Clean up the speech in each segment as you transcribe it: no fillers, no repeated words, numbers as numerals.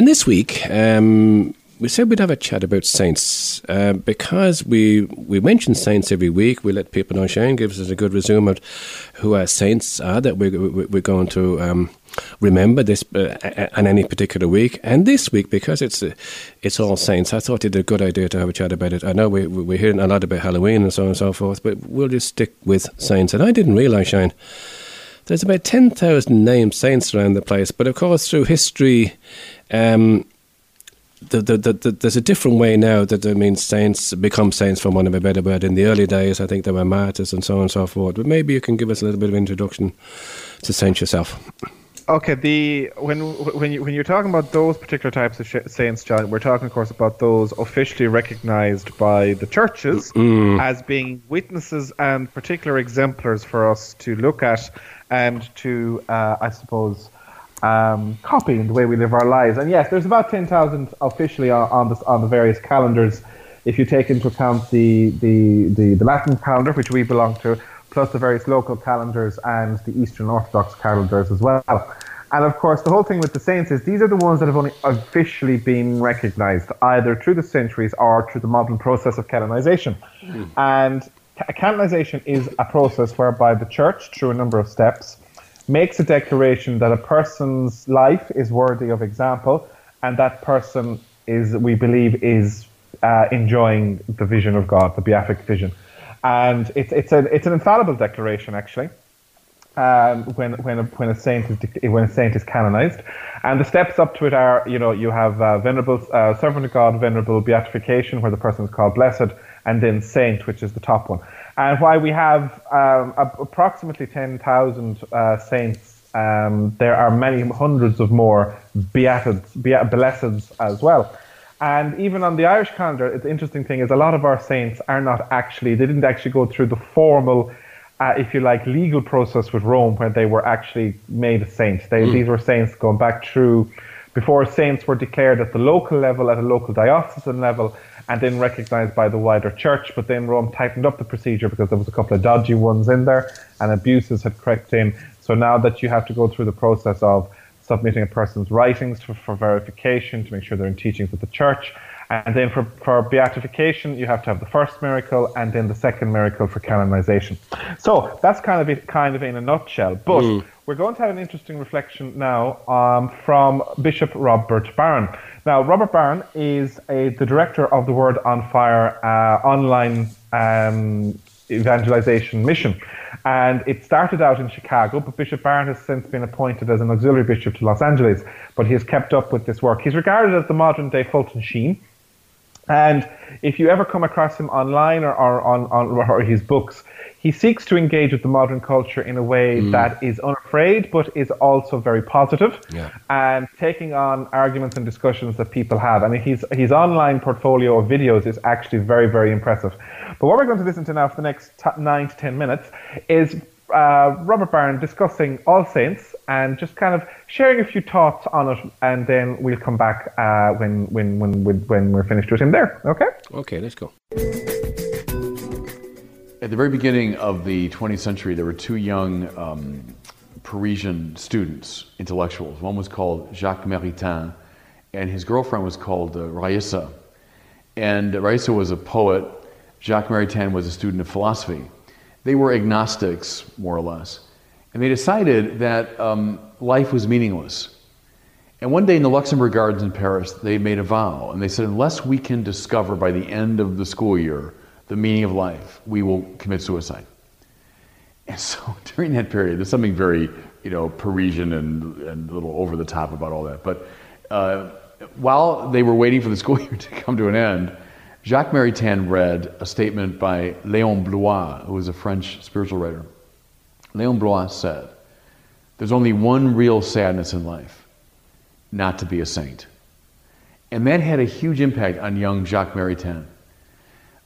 And this week, we said we'd have a chat about saints, because we mention saints every week. We let people know. Shane gives us a good resume of who our saints are that we're going to remember this on any particular week. And this week, because it's All Saints, I thought it'd be a good idea to have a chat about it. I know we're hearing a lot about Halloween and so on and so forth, but we'll just stick with saints. And I didn't realise, Shane, there's about 10,000 named saints around the place. But of course, through history, there's a different way now that I mean saints become saints, for want of a better word. In the early days, I think there were martyrs and so on and so forth. But maybe you can give us a little bit of introduction to saints yourself. Okay, when you're talking about those particular types of saints, John, we're talking, of course, about those officially recognized by the churches as being witnesses and particular exemplars for us to look at and to, I suppose, copy in the way we live our lives. And yes, there's about 10,000 officially on the various calendars, if you take into account the Latin calendar, which we belong to, plus the various local calendars and the Eastern Orthodox calendars as well. And of course, the whole thing with the saints is these are the ones that have only officially been recognized, either through the centuries or through the modern process of canonization. And canonization is a process whereby the church, through a number of steps, makes a declaration that a person's life is worthy of example, and that person is, we believe, is enjoying the vision of God, the beatific vision. And it's an infallible declaration, actually, when a saint is canonized. And the steps up to it are, you know, you have venerable, servant of God, venerable, beatification, where the person is called blessed, and then saint, which is the top one. And why we have approximately 10,000 saints, there are many hundreds of more blesseds as well. And even on the Irish calendar, the interesting thing is a lot of our saints are not actually, they didn't actually go through the formal, if you like, legal process with Rome where they were actually made a saint. These were saints going back through, before saints were declared at the local level, at a local diocesan level, and then recognized by the wider church. But then Rome tightened up the procedure because there was a couple of dodgy ones in there and abuses had crept in. So now that you have to go through the process of submitting a person's writings for verification to make sure they're in teachings of the church. And then for beatification, you have to have the first miracle and then the second miracle for canonization. So that's kind of it, kind of in a nutshell. But we're going to have an interesting reflection now from Bishop Robert Barron. Now, Robert Barron is the director of the Word on Fire online evangelization mission. And it started out in Chicago, but Bishop Barron has since been appointed as an auxiliary bishop to Los Angeles. But he has kept up with this work. He's regarded as the modern-day Fulton Sheen. And if you ever come across him online or his books, he seeks to engage with the modern culture in a way that is unafraid but is also very positive, and taking on arguments and discussions that people have. I mean, his online portfolio of videos is actually very, very impressive. But what we're going to listen to now for the next 9 to 10 minutes is Robert Barron discussing All Saints and just kind of sharing a few thoughts on it, and then we'll come back when we're finished with him there. Okay? Okay, let's go. At the very beginning of the 20th century, there were two young Parisian students, intellectuals. One was called Jacques Maritain, and his girlfriend was called Raisa. And Raisa was a poet. Jacques Maritain was a student of philosophy. They were agnostics, more or less. And they decided that life was meaningless. And one day in the Luxembourg Gardens in Paris, they made a vow. And they said, unless we can discover by the end of the school year the meaning of life, we will commit suicide. And so during that period, there's something very, Parisian and a little over the top about all that. But while they were waiting for the school year to come to an end, Jacques Maritain read a statement by Léon Bloy, who was a French spiritual writer. Léon Bloy said, there's only one real sadness in life, not to be a saint. And that had a huge impact on young Jacques Maritain.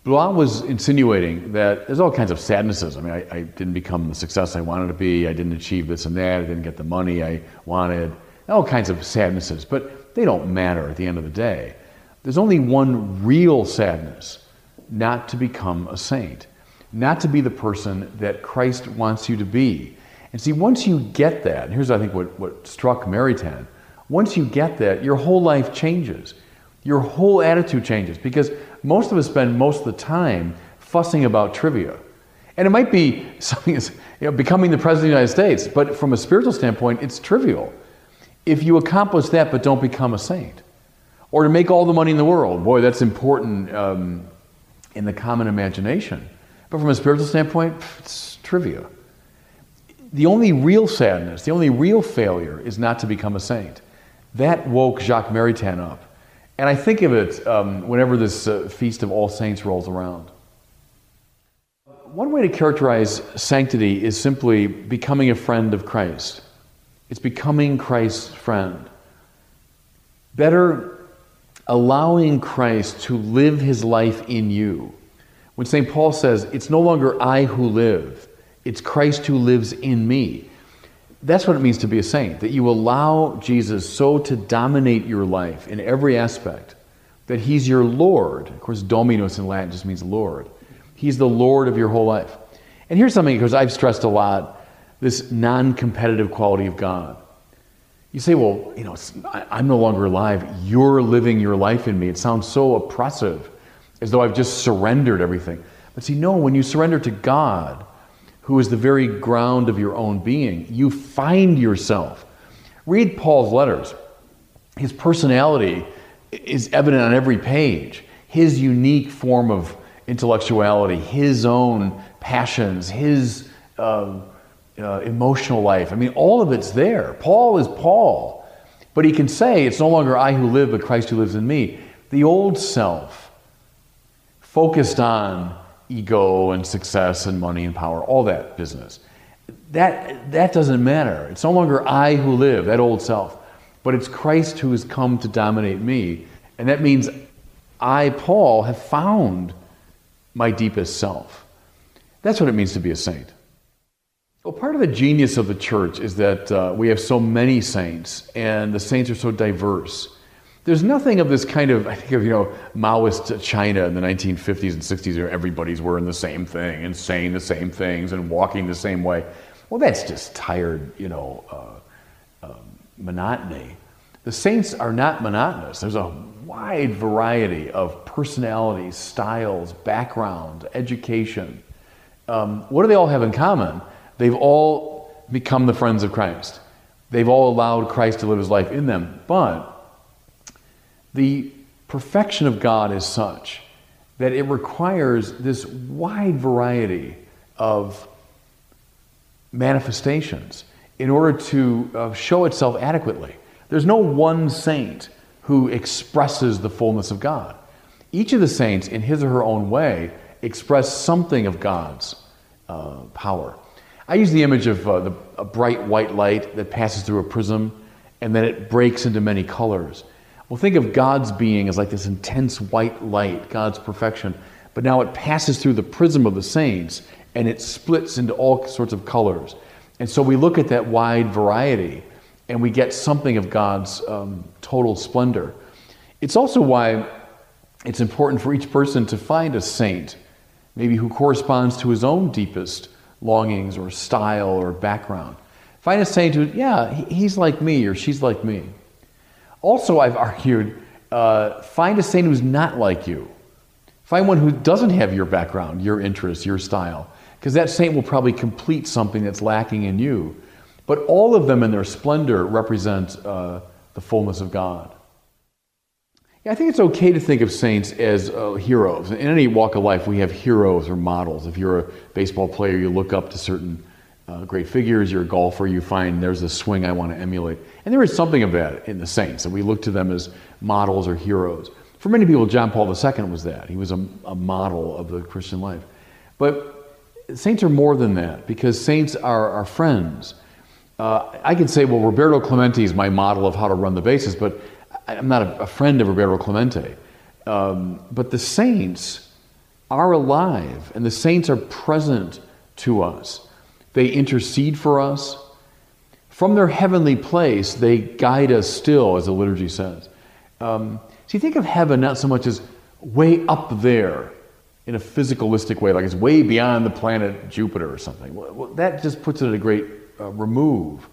Bloy was insinuating that there's all kinds of sadnesses. I mean, I didn't become the success I wanted to be. I didn't achieve this and that. I didn't get the money I wanted. All kinds of sadnesses, but they don't matter at the end of the day. There's only one real sadness, not to become a saint, not to be the person that Christ wants you to be. And see, once you get that, and here's I think what struck Maritain, Once you get that, your whole life changes. Your whole attitude changes, because most of us spend most of the time fussing about trivia. And it might be something as, you know, becoming the President of the United States, but from a spiritual standpoint, it's trivial. If you accomplish that but don't become a saint, or to make all the money in the world, boy, that's important in the common imagination. But from a spiritual standpoint, it's trivia. The only real sadness, the only real failure is not to become a saint. That woke Jacques Maritain up. And I think of it whenever this Feast of All Saints rolls around. One way to characterize sanctity is simply becoming a friend of Christ. It's becoming Christ's friend. Better, allowing Christ to live his life in you. When St. Paul says, it's no longer I who live, it's Christ who lives in me. That's what it means to be a saint, that you allow Jesus so to dominate your life in every aspect that he's your Lord. Of course, Dominus in Latin just means Lord. He's the Lord of your whole life. And here's something, because I've stressed a lot, this non-competitive quality of God. You say, well, you know, I'm no longer alive. You're living your life in me. It sounds so oppressive, as though I've just surrendered everything. But see, no, when you surrender to God, who is the very ground of your own being, you find yourself. Read Paul's letters. His personality is evident on every page. His unique form of intellectuality, his own passions, his emotional life. I mean, all of it's there. Paul is Paul. But he can say, it's no longer I who live, but Christ who lives in me. The old self, focused on ego and success and money and power, all that business. That doesn't matter. It's no longer I who live, that old self, but it's Christ who has come to dominate me. And that means I, Paul, have found my deepest self. That's what it means to be a saint. Well, part of the genius of the church is that we have so many saints, and the saints are so diverse. There's nothing of this kind of, I think of, you know, Maoist China in the 1950s and 60s, where everybody's wearing the same thing and saying the same things and walking the same way. Well, that's just tired, you know, monotony. The saints are not monotonous. There's a wide variety of personalities, styles, background, education. What do they all have in common? They've all become the friends of Christ. They've all allowed Christ to live his life in them, but the perfection of God is such that it requires this wide variety of manifestations in order to show itself adequately. There's no one saint who expresses the fullness of God. Each of the saints, in his or her own way, express something of God's power. I use the image of a bright white light that passes through a prism, and then it breaks into many colors. Well, think of God's being as like this intense white light, God's perfection, but now it passes through the prism of the saints and it splits into all sorts of colors. And so we look at that wide variety and we get something of God's total splendor. It's also why it's important for each person to find a saint, maybe who corresponds to his own deepest longings or style or background. Find a saint who, yeah, he's like me or she's like me. Also, I've argued, find a saint who's not like you. Find one who doesn't have your background, your interests, your style, because that saint will probably complete something that's lacking in you. But all of them in their splendor represent the fullness of God. Yeah, I think it's okay to think of saints as heroes. In any walk of life, we have heroes or models. If you're a baseball player, you look up to certain great figures. You're a golfer, you find there's a swing I want to emulate. And there is something of that in the saints, and we look to them as models or heroes. For many people, John Paul II was that. He was a model of the Christian life. But saints are more than that, because saints are our friends. I can say, well, Roberto Clemente is my model of how to run the bases, but I'm not a friend of Roberto Clemente. But the saints are alive, and the saints are present to us. They intercede for us. From their heavenly place, they guide us still, as the liturgy says. So you think of heaven not so much as way up there in a physicalistic way, like it's way beyond the planet Jupiter or something. Well, that just puts it at a great remove.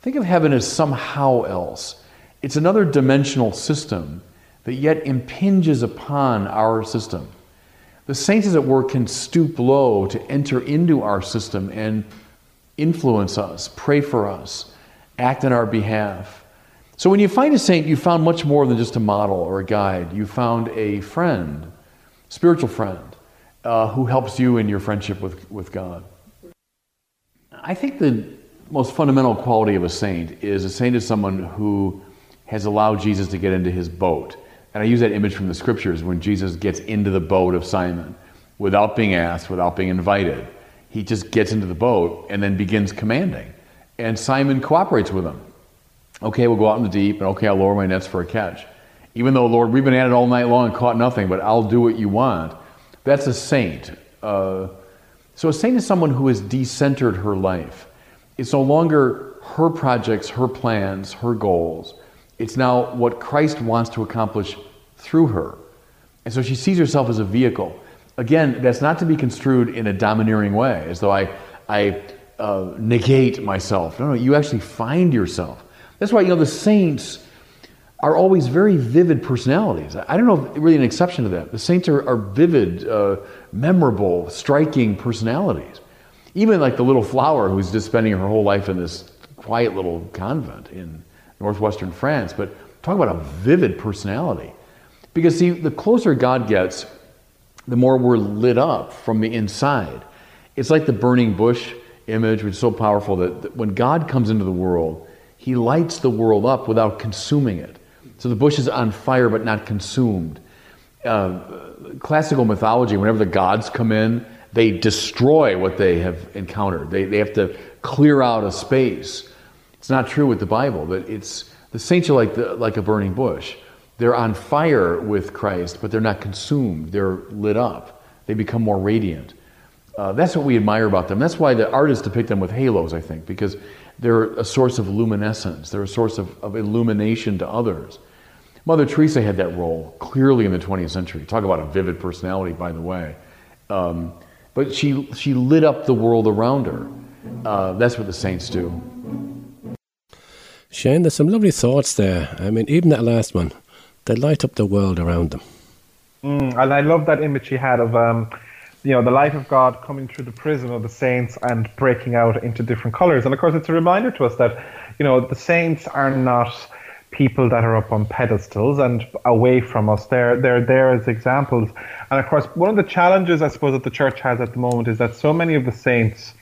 Think of heaven as somehow else. It's another dimensional system that yet impinges upon our system. The saints, as it were, can stoop low to enter into our system and influence us, pray for us, act on our behalf. So when you find a saint, you found much more than just a model or a guide. You found a friend, spiritual friend, who helps you in your friendship with God. I think the most fundamental quality of a saint is someone who has allowed Jesus to get into his boat. And I use that image from the scriptures when Jesus gets into the boat of Simon without being asked, without being invited. He just gets into the boat and then begins commanding. And Simon cooperates with him. Okay, we'll go out in the deep, and okay, I'll lower my nets for a catch. Even though, Lord, we've been at it all night long and caught nothing, but I'll do what you want. That's a saint. So a saint is someone who has decentered her life. It's no longer her projects, her plans, her goals. It's now what Christ wants to accomplish through her. And so she sees herself as a vehicle. Again, that's not to be construed in a domineering way, as though I negate myself. No, you actually find yourself. That's why, the saints are always very vivid personalities. I don't know if really an exception to that. The saints are vivid, memorable, striking personalities. Even like the little flower who's just spending her whole life in this quiet little convent in northwestern France, but talk about a vivid personality. Because see, the closer God gets, the more we're lit up from the inside. It's like the burning bush image, which is so powerful that when God comes into the world, he lights the world up without consuming it. So the bush is on fire but not consumed. Classical mythology, whenever the gods come in, they destroy what they have encountered. They have to clear out a space. It's not true with the Bible, but the saints are like a burning bush. They're on fire with Christ, but they're not consumed. They're lit up. They become more radiant. That's what we admire about them. That's why the artists depict them with halos, I think, because they're a source of luminescence. They're a source of illumination to others. Mother Teresa had that role clearly in the 20th century. Talk about a vivid personality, by the way. But she lit up the world around her. That's what the saints do. Shane, there's some lovely thoughts there. I mean, even that last one, they light up the world around them. And I love that image she had of, the light of God coming through the prism of the saints and breaking out into different colors. And of course, it's a reminder to us that, the saints are not people that are up on pedestals and away from us. They're there as examples. And of course, one of the challenges, I suppose, that the church has at the moment is that so many of the saints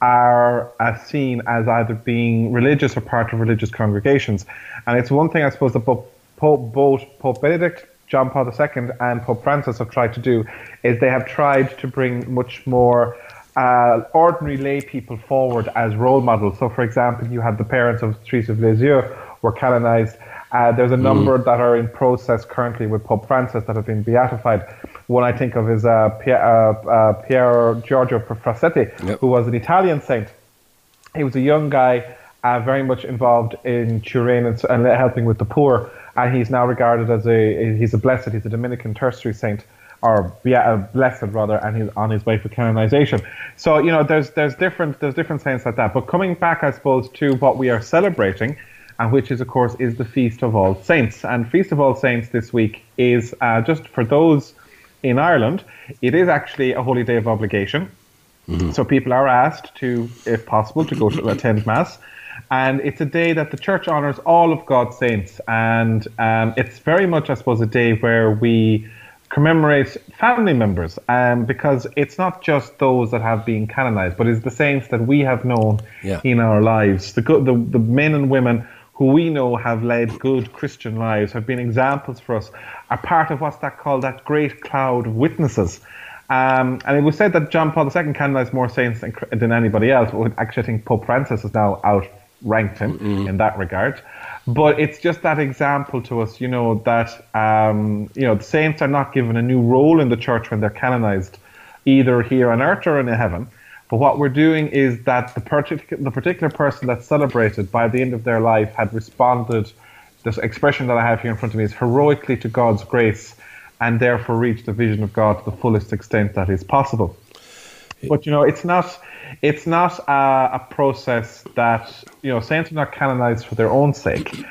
are seen as either being religious or part of religious congregations. And it's one thing, I suppose, that both Pope Benedict, John Paul II, and Pope Francis have tried to do, is they have tried to bring much more ordinary lay people forward as role models. So, for example, you have the parents of Thérèse of Lisieux were canonized. There's a number that are in process currently with Pope Francis that have been beatified. One I think of is Pier Giorgio Frassetti, yep, who was an Italian saint. He was a young guy, very much involved in Turin and helping with the poor. And he's now regarded as he's a Dominican tertiary saint, or blessed rather, and he's on his way for canonization. So, there's different saints like that. But coming back, I suppose, to what we are celebrating, and which is, of course, is the Feast of All Saints. And Feast of All Saints this week is, just for those in Ireland, it is actually a holy day of obligation. Mm-hmm. So people are asked to, if possible, to go to attend Mass. And it's a day that the Church honors all of God's saints. And it's very much, I suppose, a day where we commemorate family members, because it's not just those that have been canonized, but it's the saints that we have known in our lives, the men and women who we know have led good Christian lives, have been examples for us, are part of what's called that great cloud of witnesses. And it was said that John Paul II canonized more saints than anybody else, but actually I think Pope Francis has now outranked him in that regard. But it's just that example to us, that, the saints are not given a new role in the Church when they're canonized, either here on earth or in heaven. But what we're doing is that the particular person that's celebrated by the end of their life had responded, this expression that I have here in front of me is heroically to God's grace, and therefore reached the vision of God to the fullest extent that is possible. But, it's not... It's not a process that, you know, saints are not canonized for their own sake. You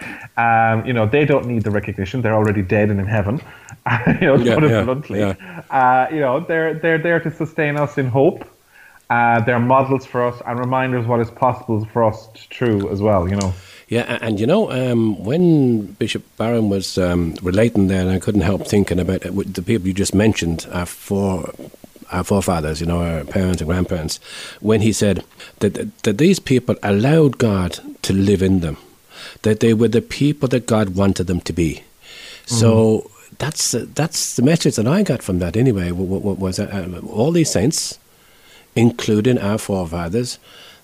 know, they don't need the recognition. They're already dead and in heaven. You know, to put it bluntly. Yeah. You know, they're there to sustain us in hope. They're models for us and reminders what is possible for us to true as well, you know. Yeah, and you know, when Bishop Barron was relating there, and I couldn't help thinking about it, the people you just mentioned, our forefathers, you know, our parents and grandparents, when he said that these people allowed God to live in them, that they were the people that God wanted them to be. So that's the message that I got from that anyway, was all these saints, including our forefathers,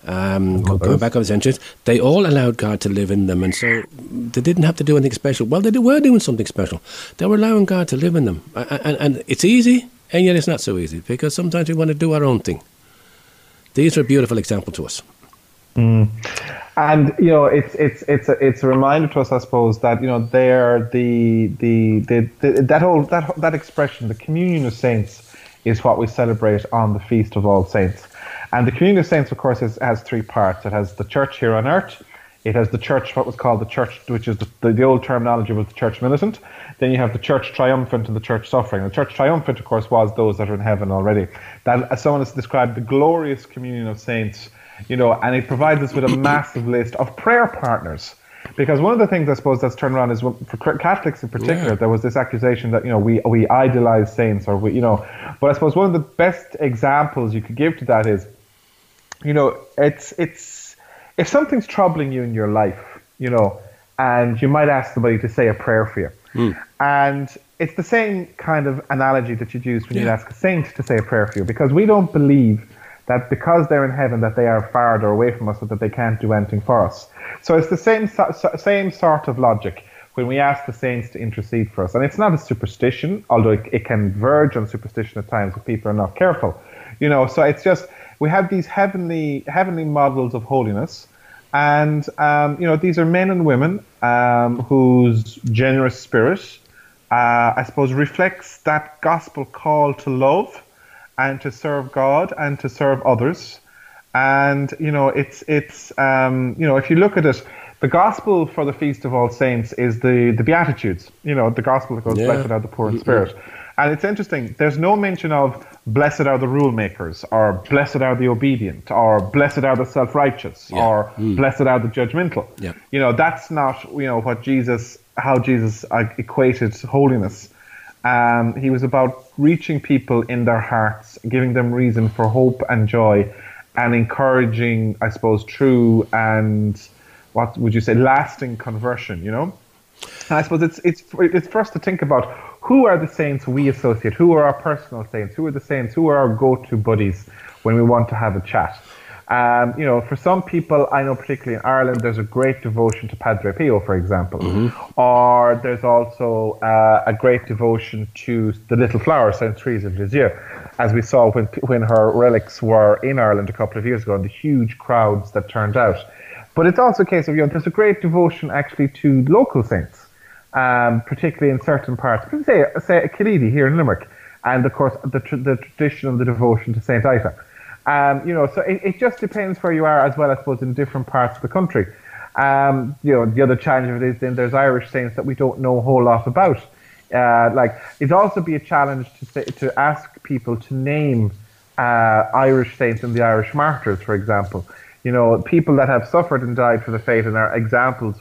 going back over centuries, they all allowed God to live in them, and so they didn't have to do anything special. Well, they were doing something special. They were allowing God to live in them, and it's easy, and yet it's not so easy, because sometimes we want to do our own thing. These are a beautiful example to us. And you know, it's a reminder to us, I suppose, that, you know, they're that expression, the communion of saints, is what we celebrate on the Feast of All Saints. And the communion of saints, of course, has three parts. It has the church here on earth. It has the church, what was called the church, which is the old terminology was the church militant. Then you have the church triumphant and the church suffering. The church triumphant, of course, was those that are in heaven already. That, as someone has described, the glorious communion of saints, you know, and it provides us with a massive list of prayer partners. Because one of the things, I suppose, that's turned around is, for Catholics in particular, there was this accusation that, you know, we idolize saints, or we, you know, but I suppose one of the best examples you could give to that is, you know, it's if something's troubling you in your life, you know, and you might ask somebody to say a prayer for you, and it's the same kind of analogy that you'd use when you ask a saint to say a prayer for you, because we don't believe that because they're in heaven that they are farther away from us, or that they can't do anything for us. So it's the same sort of logic when we ask the saints to intercede for us. And it's not a superstition, although it can verge on superstition at times if people are not careful. You know, so it's just, we have these heavenly models of holiness, and you know, these are men and women whose generous spirit, I suppose, reflects that gospel call to love, and to serve God and to serve others. And you know, it's you know, if you look at it, the gospel for the Feast of All Saints is the Beatitudes. You know, the gospel that goes, blessed are the poor in spirit. And it's interesting, there's no mention of blessed are the rule makers, or blessed are the obedient, or blessed are the self-righteous, or blessed are the judgmental. You know, that's not, you know, what Jesus equated holiness. He was about reaching people in their hearts, giving them reason for hope and joy, and encouraging, I suppose, true and, what would you say, lasting conversion, you know? And I suppose it's for us to think about, who are the saints we associate? Who are our personal saints? Who are the saints? Who are our go-to buddies when we want to have a chat? You know, for some people, I know particularly in Ireland, there's a great devotion to Padre Pio, for example, or there's also a great devotion to the Little Flower, Saint Teresa of Lisieux, as we saw when her relics were in Ireland a couple of years ago, and the huge crowds that turned out. But it's also a case of, you know, there's a great devotion actually to local saints, particularly in certain parts, say Kilidi here in Limerick, and of course the tradition of the devotion to St. Ita. You know, so it just depends where you are as well, I suppose, in different parts of the country. You know, the other challenge of it is then there's Irish saints that we don't know a whole lot about. Like, it'd also be a challenge to ask people to name Irish saints and the Irish martyrs, for example. You know, people that have suffered and died for the faith and are examples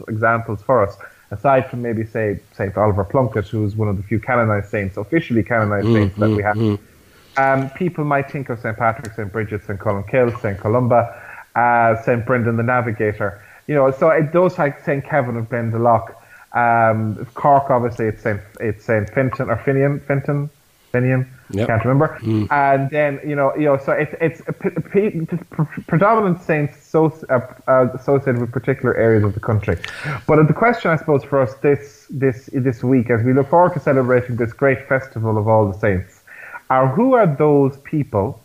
for us, aside from maybe, say, St. Oliver Plunkett, who is one of the few canonized saints, officially canonized saints that we have. People might think of St. Patrick, St. Bridget, St. Colum Cille, St. Columba, St. Brendan the Navigator. You know, so those like St. Kevin of Glendalough. Cork, obviously, it's St. Fenton or Finian. Finian, can't remember. And then, you know, so it's predominant saints associated with particular areas of the country. But the question, I suppose, for us this week, as we look forward to celebrating this great festival of all the saints, are who are those people,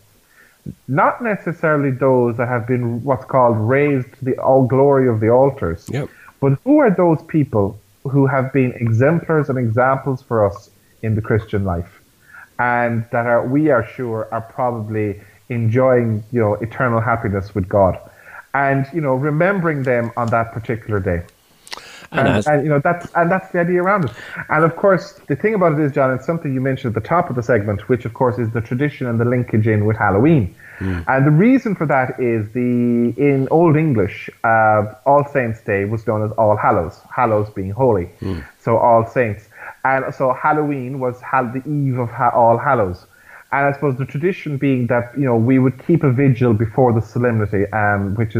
not necessarily those that have been what's called raised to the all glory of the altars, but who are those people who have been exemplars and examples for us in the Christian life, and that we are sure are probably enjoying, you know, eternal happiness with God, and, you know, remembering them on that particular day. And you know, that's the idea around it. And of course, the thing about it is, John, it's something you mentioned at the top of the segment, which of course is the tradition and the linkage in with Halloween. Mm. And the reason for that is in Old English, All Saints' Day was known as All Hallows, Hallows being holy, so All Saints. And so Halloween was the eve of All Hallows. And I suppose the tradition being that, you know, we would keep a vigil before the solemnity,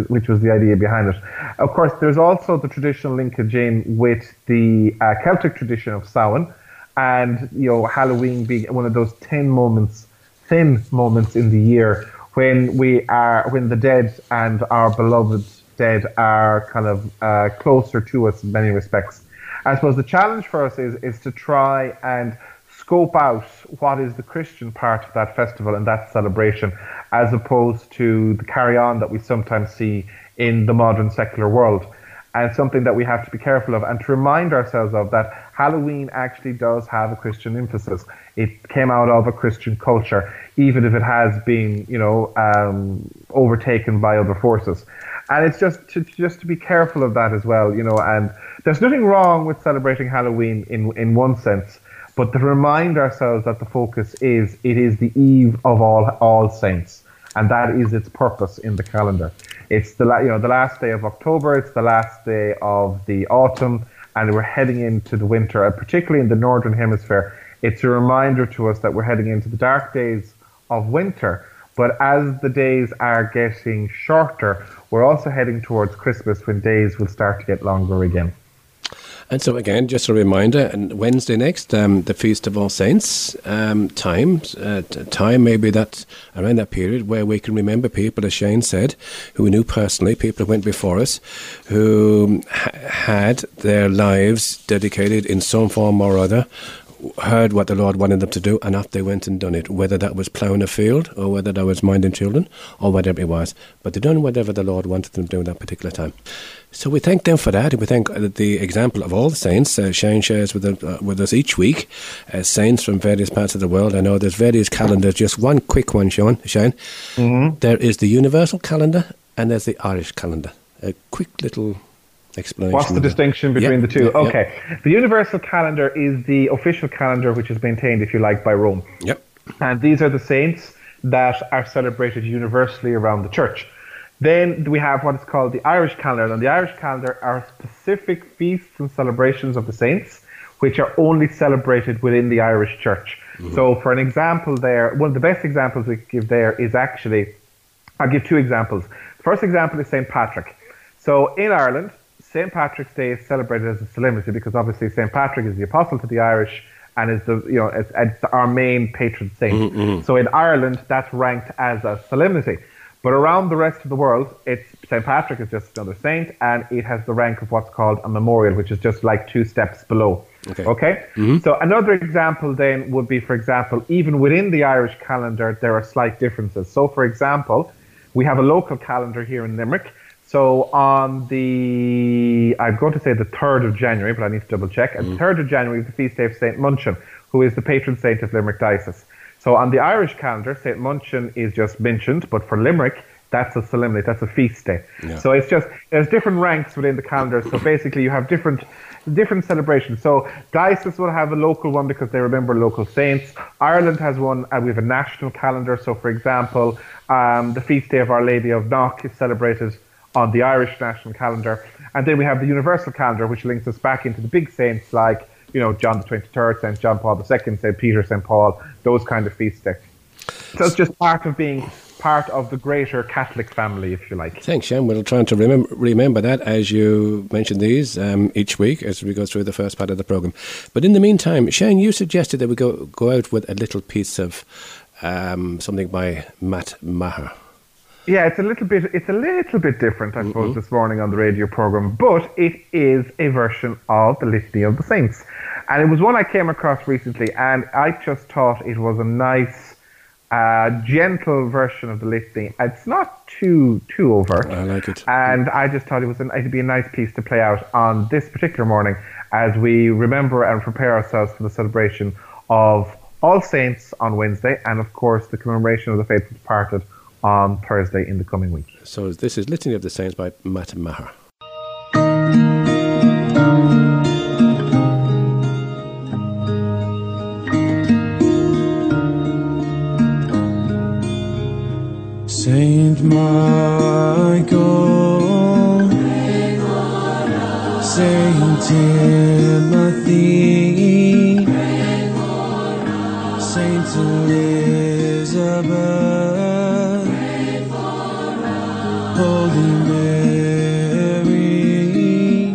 which was the idea behind it. Of course, there's also the traditional linkage in with the Celtic tradition of Samhain, and, you know, Halloween being one of those thin moments in the year when when the dead and our beloved dead are kind of closer to us in many respects. I suppose the challenge for us is to try and scope out what is the Christian part of that festival and that celebration, as opposed to the carry-on that we sometimes see in the modern secular world. And something that we have to be careful of and to remind ourselves of, that Halloween actually does have a Christian emphasis. It came out of a Christian culture, even if it has been, you know, overtaken by other forces. And it's just to be careful of that as well, you know. And there's nothing wrong with celebrating Halloween in one sense, but to remind ourselves that the focus is the eve of All Saints, and that is its purpose in the calendar. It's the last day of October, it's the last day of the autumn, and we're heading into the winter, and particularly in the Northern Hemisphere, it's a reminder to us that we're heading into the dark days of winter. But as the days are getting shorter, we're also heading towards Christmas, when days will start to get longer again. And so again, just a reminder, and Wednesday next, the Feast of All Saints, time maybe that around that period where we can remember people, as Shane said, who we knew personally, people who went before us, who had their lives dedicated in some form or other, heard what the Lord wanted them to do, and up they went and done it, whether that was ploughing a field, or whether that was minding children, or whatever it was. But they done whatever the Lord wanted them to do at that particular time. So we thank them for that, and we thank the example of all the saints. Shane shares with us each week saints from various parts of the world. I know there's various calendars. Just one quick one, Shane. Mm-hmm. There is the universal calendar, and there's the Irish calendar. A quick little explanation. What's the distinction between the two? Okay. Yep. The universal calendar is the official calendar, which is maintained, if you like, by Rome. Yep. And these are the saints that are celebrated universally around the church. Then we have what is called the Irish calendar. And the Irish calendar are specific feasts and celebrations of the saints, which are only celebrated within the Irish church. Mm-hmm. So for an example there, one of the best examples we could give there is actually, I'll give two examples. The first example is Saint Patrick. So in Ireland, St. Patrick's Day is celebrated as a solemnity, because obviously St. Patrick is the apostle to the Irish, and is the, you know, it's our main patron saint. Mm-hmm. So in Ireland, that's ranked as a solemnity. But around the rest of the world, St. Patrick is just another saint, and it has the rank of what's called a memorial, which is just like two steps below. Okay? Mm-hmm. So another example then would be, for example, even within the Irish calendar, there are slight differences. So for example, we have a local calendar here in Limerick. So on I'm going to say the 3rd of January, but I need to double check. And the 3rd of January is the feast day of St. Munchen, who is the patron saint of Limerick Diocese. So on the Irish calendar, St. Munchen is just mentioned, but for Limerick, that's a solemnity, that's a feast day. Yeah. So it's just, there's different ranks within the calendar. So basically you have different celebrations. So diocese will have a local one because they remember local saints. Ireland has one, and we have a national calendar. So for example, the feast day of Our Lady of Knock is celebrated on the Irish national calendar. And then we have the universal calendar, which links us back into the big saints like, you know, John the 23rd, St. John Paul II, St. Peter, St. Paul, those kind of feast days. So it's just part of being part of the greater Catholic family, if you like. Thanks, Shane. We'll try to remember that as you mention these each week as we go through the first part of the programme. But in the meantime, Shane, you suggested that we go out with a little piece of something by Matt Maher. Yeah, it's a little bit different, I suppose, this morning on the radio program, but it is a version of the Litany of the Saints. And it was one I came across recently, and I just thought it was a nice, gentle version of the Litany. It's not too overt. I like it. And I just thought it'd be a nice piece to play out on this particular morning as we remember and prepare ourselves for the celebration of All Saints on Wednesday, and of course the commemoration of the faithful departed on Thursday in the coming week. So this is Litany of the Saints by Matt Maher. Saint Michael, Saint Timothy, Saint Elizabeth, Holy Mary,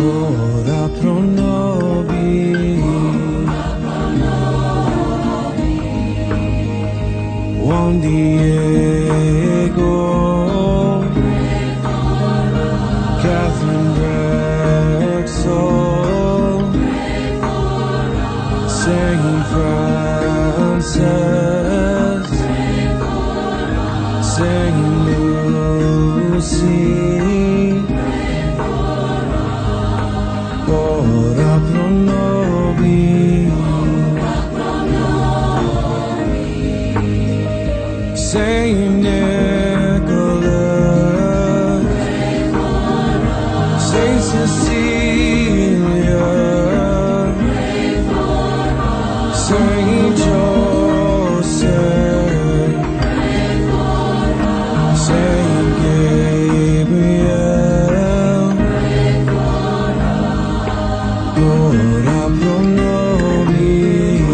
ora pro nobis. Juan Diego, Catherine Drexel, Saint Francis, Saint Lucy, ora pro nobis. Saint Nicholas, Saint Cecilia, Saint Joseph, Saint Gabriel, ora pro nobis,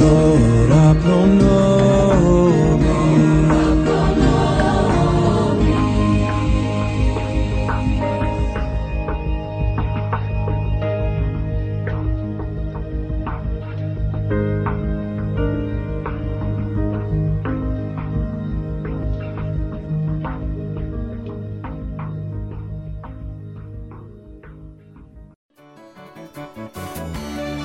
ora pro nobis.